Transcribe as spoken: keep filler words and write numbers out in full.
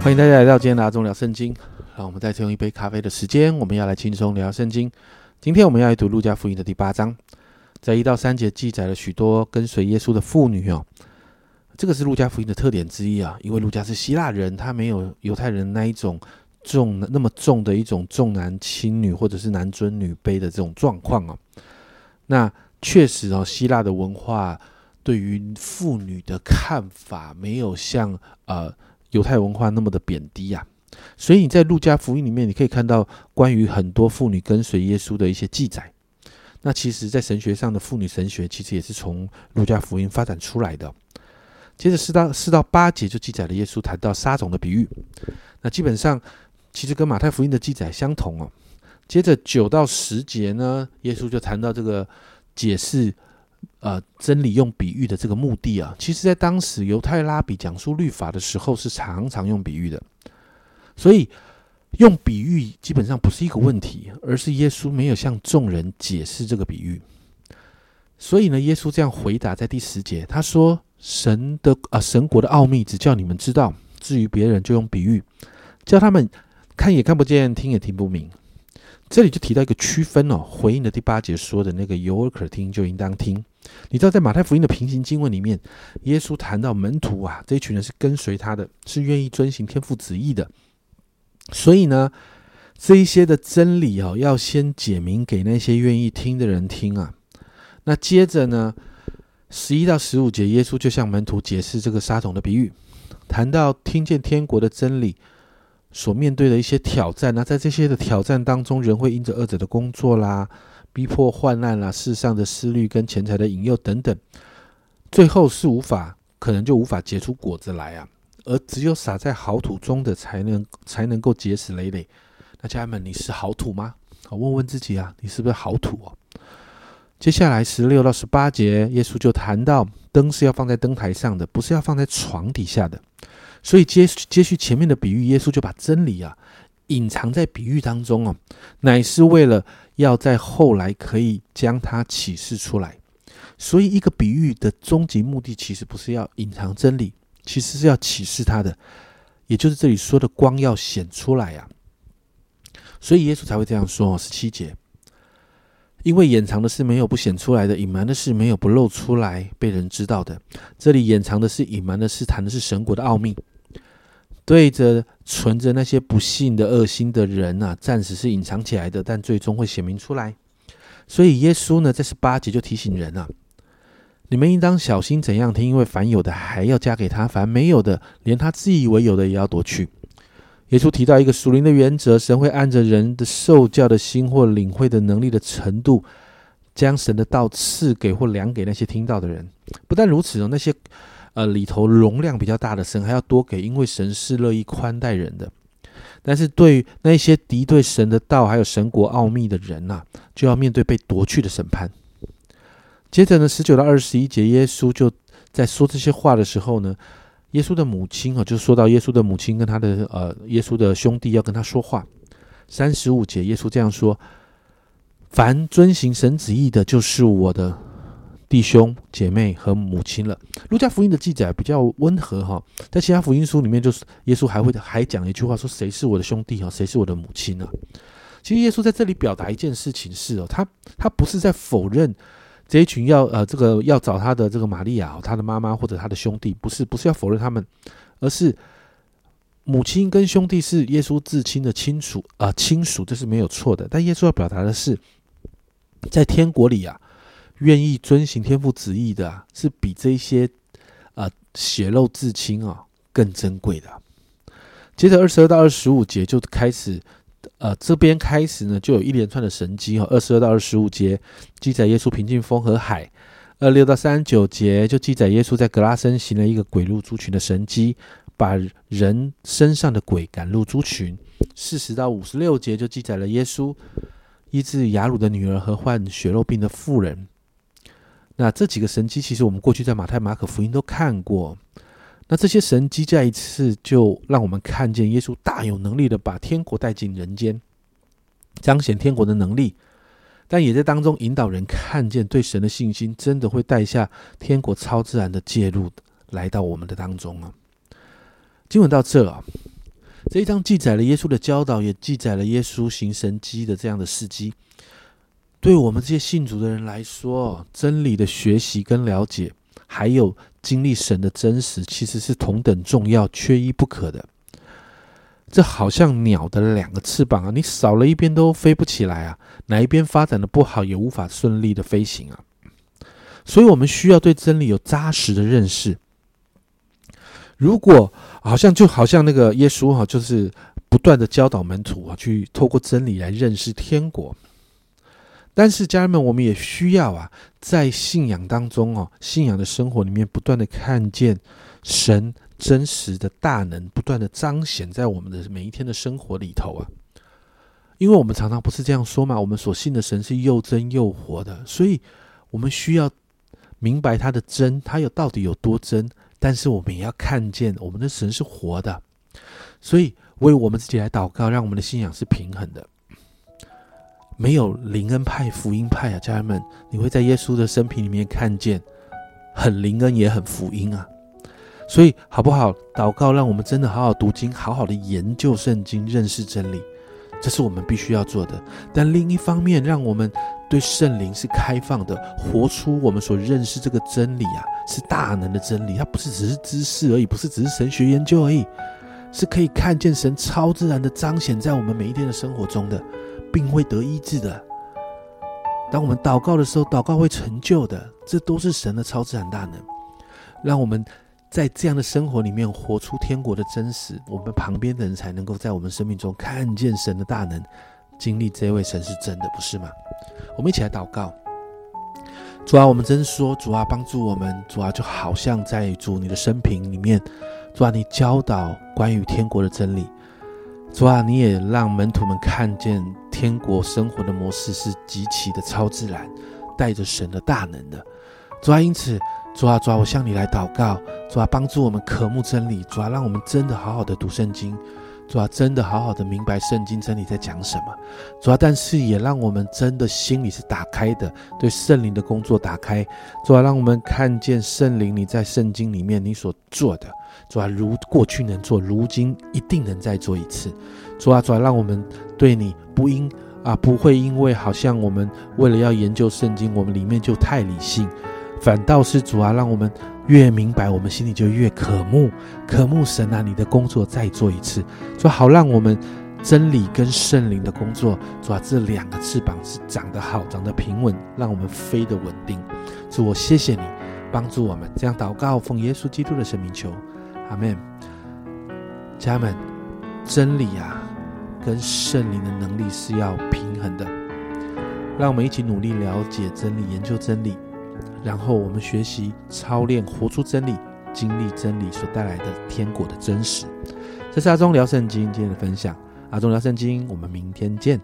欢迎大家来到今天的阿忠聊圣经。让我们再次用一杯咖啡的时间，我们要来轻松聊圣经。今天我们要来读路加福音的第八章，在一到三节记载了许多跟随耶稣的妇女哦。这个是路加福音的特点之一啊，因为路加是希腊人，他没有犹太人那一种重那么重的一种重男轻女或者是男尊女卑的这种状况哦。那确实哦，希腊的文化对于妇女的看法没有像呃。犹太文化那么的贬低啊，所以你在路加福音里面，你可以看到关于很多妇女跟随耶稣的一些记载。那其实在神学上的妇女神学，其实也是从路加福音发展出来的。接着四到四到八节就记载了耶稣谈到撒种的比喻，那基本上其实跟马太福音的记载相同哦。接着九到十节呢，耶稣就谈到这个解释呃，真理用比喻的这个目的啊，其实在当时犹太拉比讲述律法的时候是常常用比喻的，所以用比喻基本上不是一个问题，而是耶稣没有向众人解释这个比喻。所以呢，耶稣这样回答，在第十节他说，神的、呃、神国的奥秘只叫你们知道，至于别人就用比喻，叫他们看也看不见，听也听不明。这里就提到一个区分哦，回应的第八节说的那个有耳可听就应当听。你知道在马太福音的平行经文里面，耶稣谈到门徒啊，这一群人是跟随他的，是愿意遵行天父旨意的。所以呢，这一些的真理哦，要先解明给那些愿意听的人听啊。那接着呢，十一到十五节，耶稣就向门徒解释这个撒种的比喻，谈到听见天国的真理所面对的一些挑战。那在这些的挑战当中，人会因着恶者的工作啦、逼迫、患难啦、世上的思虑跟钱财的引诱等等，最后是无法，可能就无法结出果子来啊。而只有撒在好土中的才能才能够结实累累。那家人们，你是好土吗？我问问自己啊，你是不是好土哦？接下来十六到十八节，耶稣就谈到灯是要放在灯台上的，不是要放在床底下的。所以 接, 接续前面的比喻，耶稣就把真理啊隐藏在比喻当中哦，乃是为了要在后来可以将它启示出来。所以一个比喻的终极目的，其实不是要隐藏真理，其实是要启示它的，也就是这里说的光要显出来啊。所以耶稣才会这样说哦，十七节，因为掩藏的事没有不显出来的，隐瞒的事没有不露出来被人知道的。这里掩藏的事、隐瞒的事，谈的是神国的奥秘，对着存着那些不信的恶心的人啊，暂时是隐藏起来的，但最终会显明出来。所以耶稣呢，在十八节就提醒人啊，你们应当小心怎样听，因为凡有的还要加给他，凡没有的，连他自以为有的也要夺去。耶稣提到一个属灵的原则，神会按着人的受教的心或领会的能力的程度，将神的道赐给或量给那些听到的人。不但如此哦，那些呃里头容量比较大的，神还要多给，因为神是乐意宽待人的。但是对那些敌对神的道还有神国奥秘的人啊，就要面对被夺去的审判。接着呢，十九到二十一节，耶稣就在说这些话的时候呢，耶稣的母亲哦，就说到耶稣的母亲跟他的呃，耶稣的兄弟要跟他说话。三十五节，耶稣这样说：“凡遵行神旨意的，就是我的弟兄、姐妹和母亲了。”路加福音的记载比较温和哈，在其他福音书里面，就是耶稣还会还讲一句话，说：“谁是我的兄弟啊？谁是我的母亲呢？”其实耶稣在这里表达一件事情是哦，他他不是在否认这一群要呃这个要找他的这个玛利亚，他的妈妈或者他的兄弟，不是不是要否认他们，而是母亲跟兄弟是耶稣至亲的亲属啊、呃、亲属，这是没有错的。但耶稣要表达的是，在天国里啊，愿意遵行天父旨意的、啊，是比这些啊血肉至亲啊更珍贵的。接着二十二到二十五节就开始。呃，这边开始呢，就有一连串的神迹哈。二十二到二十五节记载耶稣平静风和海；二六到三九节就记载耶稣在格拉森行了一个鬼入猪群的神迹，把人身上的鬼赶入猪群；四十到五十六节就记载了耶稣医治雅鲁的女儿和患血肉病的妇人。那这几个神迹，其实我们过去在马太、马可福音都看过。那这些神迹再一次就让我们看见耶稣大有能力的把天国带进人间，彰显天国的能力，但也在当中引导人看见对神的信心真的会带下天国超自然的介入来到我们的当中啊。经文到这啊，这一章记载了耶稣的教导，也记载了耶稣行神迹的这样的事迹。对我们这些信主的人来说，真理的学习跟了解，还有经历神的真实，其实是同等重要，缺一不可的。这好像鸟的两个翅膀啊，你少了一边都飞不起来啊，哪一边发展的不好，也无法顺利的飞行啊。所以我们需要对真理有扎实的认识。如果好像就好像那个耶稣、啊、就是不断的教导门徒、啊、去透过真理来认识天国。但是家人们，我们也需要啊，在信仰当中哦，信仰的生活里面，不断的看见神真实的大能，不断的彰显在我们的每一天的生活里头啊。因为我们常常不是这样说嘛，我们所信的神是又真又活的，所以我们需要明白他的真，他有到底有多真。但是我们也要看见我们的神是活的，所以为我们自己来祷告，让我们的信仰是平衡的。没有灵恩派、福音派啊，家人们，你会在耶稣的生平里面看见很灵恩也很福音啊。所以好不好祷告，让我们真的好好读经，好好的研究圣经，认识真理，这是我们必须要做的。但另一方面，让我们对圣灵是开放的，活出我们所认识这个真理啊，是大能的真理，它不是只是知识而已，不是只是神学研究而已，是可以看见神超自然的彰显在我们每一天的生活中的，并会得医治的。当我们祷告的时候，祷告会成就的，这都是神的超自然大能。让我们在这样的生活里面活出天国的真实，我们旁边的人才能够在我们生命中看见神的大能，经历这位神是真的，不是吗？我们一起来祷告。主啊，我们真说，主啊，帮助我们。主啊，就好像在主你的生平里面，主啊，你教导关于天国的真理，主啊，你也让门徒们看见天国生活的模式是极其的超自然，带着神的大能的。主啊，因此主啊主啊我向你来祷告，主啊，帮助我们渴慕真理，主啊，让我们真的好好的读圣经，主啊，真的好好的明白圣经真理在讲什么，主啊，但是也让我们真的心里是打开的，对圣灵的工作打开，主啊，让我们看见圣灵你在圣经里面你所做的，主啊，如过去能做，如今一定能再做一次，主啊主啊让我们对你不因啊不会因为好像我们为了要研究圣经，我们里面就太理性，反倒是主啊，让我们越明白，我们心里就越渴慕，渴慕神啊，你的工作再做一次，主啊，好让我们真理跟圣灵的工作，主啊，这两个翅膀是长得好，长得平稳，让我们飞得稳定。主，我谢谢你帮助我们，这样祷告，奉耶稣基督的圣名求，阿们。家人们，真理啊跟圣灵的能力是要平衡的，让我们一起努力了解真理，研究真理，然后我们学习操练，活出真理，经历真理所带来的天国的真实。这是阿忠聊圣经今天的分享，阿忠聊圣经，我们明天见。